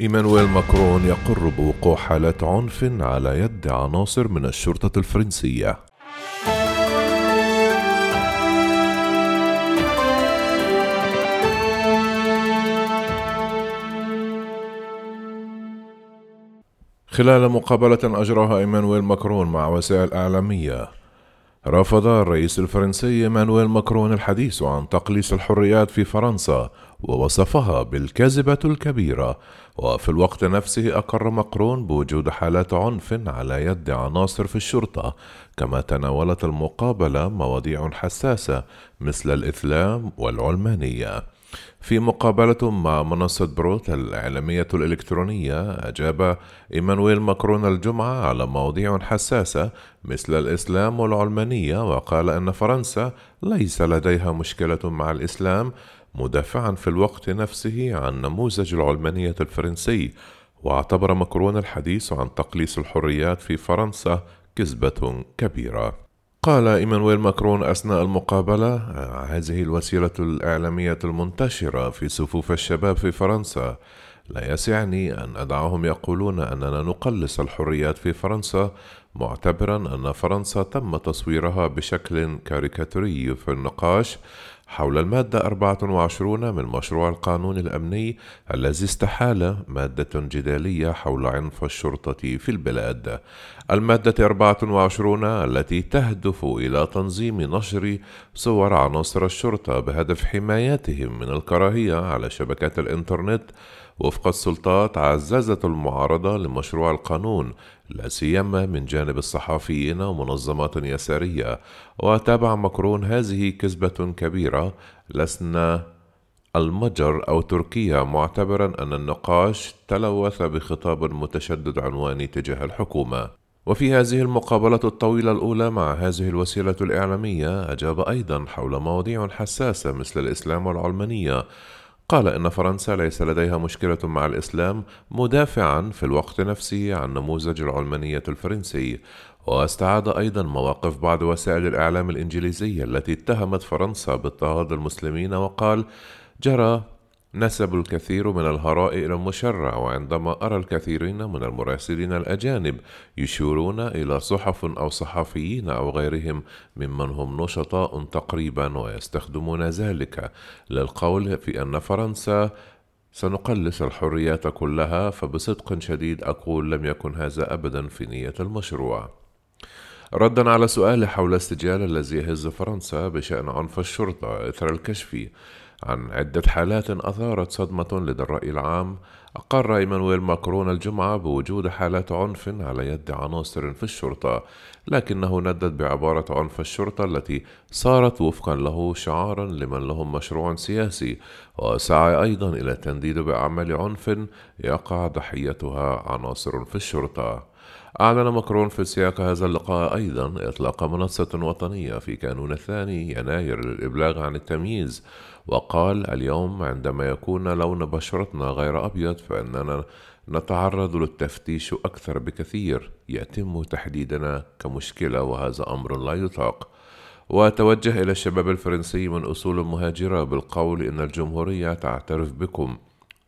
إيمانويل ماكرون يقر بوقوع حالة عنف على يد عناصر من الشرطة الفرنسية. خلال مقابلة أجراها إيمانويل ماكرون مع وسائل إعلامية، رفض الرئيس الفرنسي إيمانويل ماكرون الحديث عن تقليص الحريات في فرنسا، ووصفها بالكذبة الكبيرة. وفي الوقت نفسه أقر ماكرون بوجود حالات عنف على يد عناصر في الشرطة، كما تناولت المقابلة مواضيع حساسة مثل الإثلام والعلمانية. في مقابلة مع منصة بروت الإعلامية الإلكترونية، أجاب إيمانويل ماكرون الجمعة على مواضيع حساسة مثل الإسلام والعلمانية، وقال أن فرنسا ليس لديها مشكلة مع الإسلام، مدافعا في الوقت نفسه عن نموذج العلمانية الفرنسي. واعتبر ماكرون الحديث عن تقليص الحريات في فرنسا كذبة كبيرة. قال إيمانويل ماكرون أثناء المقابلة: هذه الوسيلة الإعلامية المنتشرة في صفوف الشباب في فرنسا، لا يسعني أن أدعهم يقولون أننا نقلص الحريات في فرنسا، معتبرا أن فرنسا تم تصويرها بشكل كاريكاتوري في النقاش حول المادة 24 من مشروع القانون الأمني الذي استحال مادة جدالية حول عنف الشرطة في البلاد. المادة 24 التي تهدف إلى تنظيم نشر صور عناصر الشرطة بهدف حمايتهم من الكراهية على شبكات الإنترنت وفق السلطات، عززت المعارضة لمشروع القانون، لا سيما من جانب الصحفيين ومنظمات يسارية. وتابع ماكرون: هذه كذبة كبيرة، لسنا المجر أو تركيا، معتبرا أن النقاش تلوث بخطاب متشدد عنواني تجاه الحكومة. وفي هذه المقابلة الطويلة الأولى مع هذه الوسيلة الإعلامية، أجاب أيضا حول مواضيع حساسة مثل الإسلام والعلمانية. قال إن فرنسا ليس لديها مشكلة مع الإسلام، مدافعا في الوقت نفسه عن نموذج العلمانية الفرنسي. واستعاد أيضا مواقف بعض وسائل الإعلام الإنجليزية التي اتهمت فرنسا باضطهاد المسلمين، وقال: جرى نسب الكثير من الهراء إلى المشرع، وعندما أرى الكثيرين من المراسلين الأجانب يشيرون إلى صحف أو صحفيين أو غيرهم ممن هم نشطاء تقريبا ويستخدمون ذلك للقول في أن فرنسا سنقلص الحريات كلها، فبصدق شديد أقول لم يكن هذا أبدا في نية المشروع. ردا على سؤالي حول السجال الذي يهز فرنسا بشأن عنف الشرطة إثر الكشف عن عدة حالات أثارت صدمة لدى الرأي العام، أقر إيمانويل ماكرون الجمعة بوجود حالات عنف على يد عناصر في الشرطة، لكنه ندد بعبارة عنف الشرطة التي صارت وفقا له شعارا لمن لهم مشروع سياسي، وسعى أيضا إلى التنديد بأعمال عنف يقع ضحيتها عناصر في الشرطة. أعلن ماكرون في سياق هذا اللقاء أيضا إطلاق منصة وطنية في كانون 2 يناير للإبلاغ عن التمييز، وقال: اليوم عندما يكون لون بشرتنا غير أبيض فإننا نتعرض للتفتيش أكثر بكثير، يتم تحديدنا كمشكلة وهذا أمر لا يطاق. وتوجه إلى الشباب الفرنسي من أصول مهاجرة بالقول: إن الجمهورية تعترف بكم،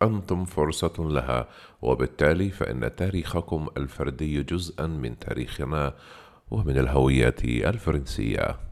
أنتم فرصة لها، وبالتالي فإن تاريخكم الفردي جزءا من تاريخنا ومن الهوية الفرنسية.